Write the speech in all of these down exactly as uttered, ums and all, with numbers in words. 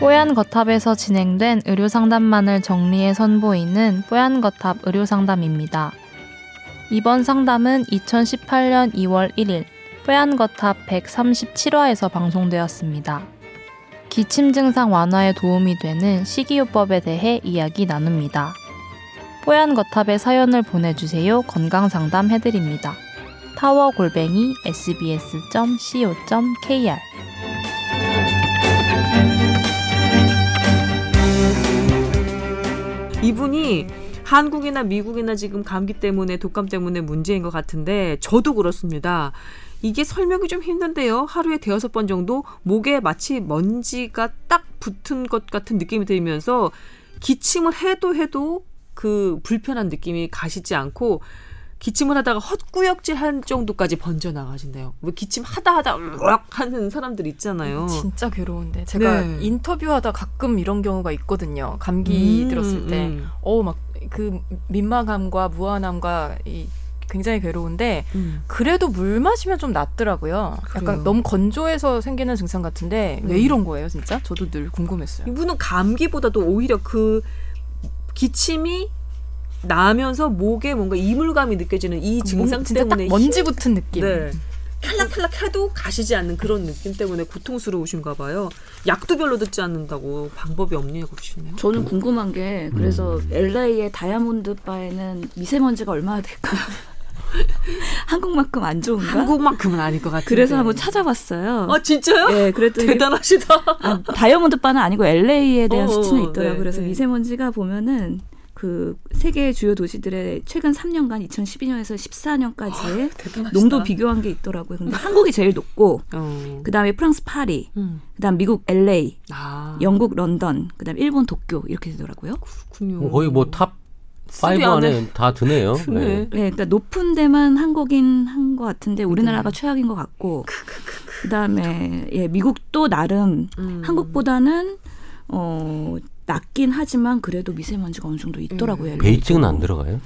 뽀얀거탑에서 진행된 의료상담만을 정리해 선보이는 뽀얀거탑 의료상담입니다. 이번 상담은 이천십팔년 이월 일일 뽀얀거탑 백삼십칠화에서 방송되었습니다. 기침 증상 완화에 도움이 되는 식이요법에 대해 이야기 나눕니다. 뽀얀거탑에 사연을 보내주세요. 건강상담 해드립니다. 타워골뱅이 에스비에스 점 씨오 점 케이알 이분이 한국이나 미국이나 지금 감기 때문에 독감 때문에 문제인 것 같은데 저도 그렇습니다. 이게 설명이 좀 힘든데요. 하루에 대여섯 번 정도 목에 마치 먼지가 딱 붙은 것 같은 느낌이 들면서 기침을 해도 해도 그 불편한 느낌이 가시지 않고 기침을 하다가 헛구역질 할 정도까지 번져나가신대요. 왜 기침하다 하다 으악 하는 사람들 있잖아요. 진짜 괴로운데. 제가 네. 인터뷰하다 가끔 이런 경우가 있거든요. 감기 음, 들었을 때. 음. 어우 막 그 민망함과 무안함과 이 굉장히 괴로운데 음. 그래도 물 마시면 좀 낫더라고요. 그래요. 약간 너무 건조해서 생기는 증상 같은데 음. 왜 이런 거예요 진짜? 저도 늘 궁금했어요. 이분은 감기보다도 오히려 그 기침이 나면서 목에 뭔가 이물감이 느껴지는 이 증상 진짜 때문에 딱 먼지 붙은 느낌. 네. 캘락캘락 해도 가시지 않는 그런 느낌 때문에 고통스러우신가 봐요. 약도 별로 듣지 않는다고 방법이 없냐고 하시네요. 저는 궁금한 게 그래서 음. 엘에이의 다이아몬드 바에는 미세먼지가 얼마나 될까? 한국만큼 안 좋은가? 한국만큼은 아닐 것 같아요. 그래서 한번 찾아봤어요. 아 진짜요? 네, 그랬더니 대단하시다. 아, 다이아몬드 바는 아니고 엘에이에 대한 어, 수치는 있더라고요. 네, 그래서 네. 미세먼지가 보면은 그 세계 주요 도시들의 최근 삼 년간 이천십이년에서 십사년까지의 아, 농도 비교한 게 있더라고요. 근데 한국이 제일 높고 어. 그다음에 프랑스 파리, 음. 그다음 미국 엘에이, 아. 영국 런던, 그다음 일본 도쿄 이렇게 되더라고요. 그렇군요. 거의 뭐 탑 오 안에 다 드네요. 드네. 네. 네, 그러니까 높은 데만 한국인 한 것 같은데 우리나라가 네. 최악인 것 같고 그다음에 예, 미국도 나름 음. 한국보다는 어. 낮긴 하지만 그래도 미세먼지가 어느 정도 있더라고요. 음. 베이징은 안 들어가요?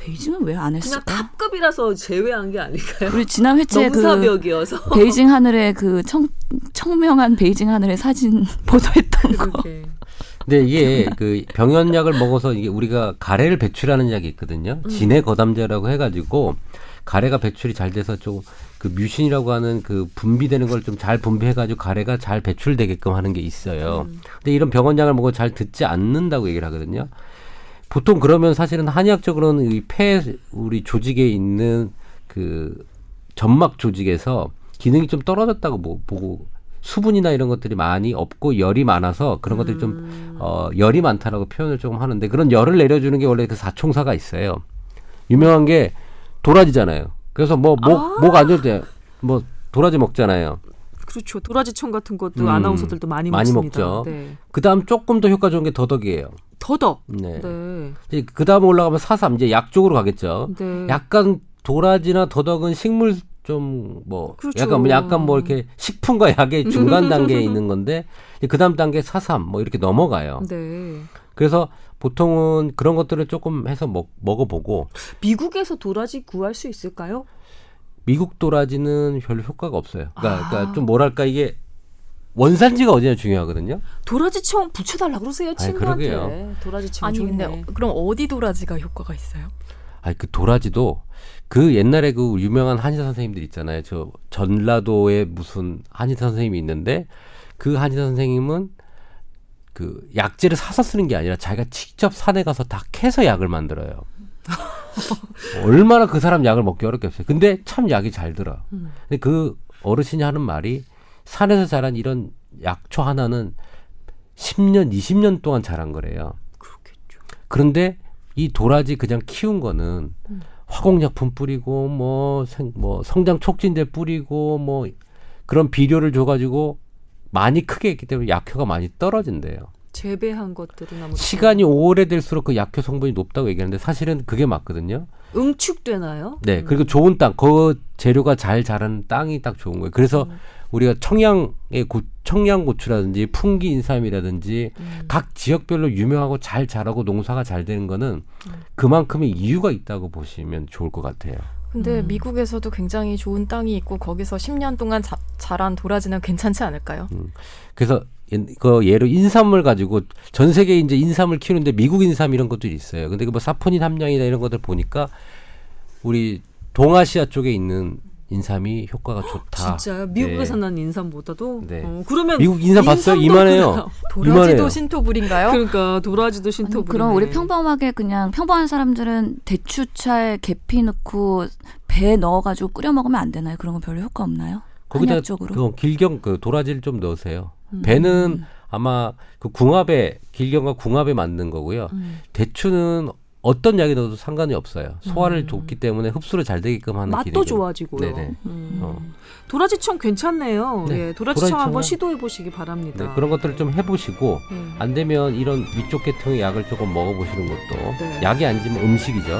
베이징은 왜 안 했을까? 그냥 탑급이라서 제외한 게 아닐까요? 우리 지난 회차에 넘사벽이어서 그 베이징 하늘의 그 청, 청명한 베이징 하늘의 사진 보도했던 거. 근데 이게 그 병원약을 먹어서 이게 우리가 가래를 배출하는 약이 있거든요. 음. 진해 거담제라고 해가지고 가래가 배출이 잘 돼서 좀 그 뮤신이라고 하는 그 분비되는 걸 좀 잘 분비해가지고 가래가 잘 배출되게끔 하는 게 있어요. 음. 근데 이런 병원약을 먹어 잘 듣지 않는다고 얘기를 하거든요. 보통 그러면 사실은 한의학적으로는 이 폐 우리 조직에 있는 그 점막 조직에서 기능이 좀 떨어졌다고 뭐 보고 수분이나 이런 것들이 많이 없고 열이 많아서 그런 것들이 음. 좀 어, 열이 많다라고 표현을 조금 하는데 그런 열을 내려주는 게 원래 그 사총사가 있어요. 유명한 게 도라지잖아요. 그래서 뭐 목 목 안 좋을 때 뭐 도라지 먹잖아요. 그렇죠. 도라지청 같은 것도 음, 아나운서들도 많이, 많이 먹습니다. 먹죠. 네. 그다음 조금 더 효과 좋은 게 더덕이에요. 더덕. 네. 네. 그다음 올라가면 사삼 이제 약 쪽으로 가겠죠. 네. 약간 도라지나 더덕은 식물 좀 뭐 그렇죠. 약간 뭐 약간 뭐 이렇게 식품과 약의 중간 단계에 있는 건데 그다음 단계 사삼 뭐 이렇게 넘어가요. 네. 그래서 보통은 그런 것들을 조금 해서 먹, 먹어보고. 미국에서 도라지 구할 수 있을까요? 미국 도라지는 별로 효과가 없어요. 그러니까, 아. 그러니까 좀 뭐랄까 이게 원산지가 어디냐 중요하거든요. 도라지청 붙여달라 그러세요 친구한테. 아니, 도라지청 아니 좋네. 근데 그럼 어디 도라지가 효과가 있어요? 아니 그 도라지도 그 옛날에 그 유명한 한의사 선생님들 있잖아요. 저 전라도에 무슨 한의사 선생님이 있는데 그 한의사 선생님은 그 약재를 사서 쓰는 게 아니라 자기가 직접 산에 가서 다 캐서 약을 만들어요. 얼마나 그 사람 약을 먹기 어렵겠어요. 근데 참 약이 잘 들어. 음. 근데 그 어르신이 하는 말이 산에서 자란 이런 약초 하나는 십년, 이십년 동안 자란 거래요. 그렇겠죠. 그런데 이 도라지 그냥 키운 거는 음. 화공약품 뿌리고 뭐, 생, 뭐 성장 촉진제 뿌리고 뭐 그런 비료를 줘가지고 많이 크게 했기 때문에 약효가 많이 떨어진대요. 재배한 것들은 아무튼 시간이 오래될수록 그 약효 성분이 높다고 얘기하는데 사실은 그게 맞거든요. 응축되나요? 네. 음. 그리고 좋은 땅, 그 재료가 잘 자라는 땅이 딱 좋은 거예요. 그래서 음. 우리가 청양의 고, 청양고추라든지 풍기인삼이라든지 음. 각 지역별로 유명하고 잘 자라고 농사가 잘 되는 거는 음. 그만큼의 이유가 있다고 보시면 좋을 것 같아요. 근데 음. 미국에서도 굉장히 좋은 땅이 있고 거기서 십년 동안 자, 자란 도라지는 괜찮지 않을까요? 음. 그래서 그 예로 인삼을 가지고 전 세계 이제 인삼을 키우는데 미국 인삼 이런 것들이 있어요. 근데 그 뭐 사포닌 함량이나 이런 것들 보니까 우리 동아시아 쪽에 있는 인삼이 효과가 좋다. 진짜요? 미국에서 네. 난 인삼보다도? 네. 어, 그러면 미국 인삼 봤어요? 이만해요. 도라지도 이만해요. 신토불인가요? 그러니까 도라지도 신토불. 그럼 우리 평범하게 그냥 평범한 사람들은 대추차에 계피 넣고 배에 넣어가지고 끓여 먹으면 안 되나요? 그런 건 별로 효과 없나요? 거기다 그 길경 그 도라지를 좀 넣으세요. 음. 배는 아마 그 궁합에 길경과 궁합에 맞는 거고요. 음. 대추는 어떤 약이 넣어도 상관이 없어요. 소화를 음. 돕기 때문에 흡수를 잘 되게끔 하는 맛도 기능으로. 좋아지고요. 음. 어. 도라지청 괜찮네요. 네. 예, 도라지청 한번 시도해 보시기 바랍니다. 네, 그런 것들을 좀 해보시고 음. 안 되면 이런 위쪽 계통의 약을 조금 먹어보시는 것도 네. 약이 아니지만 음식이죠.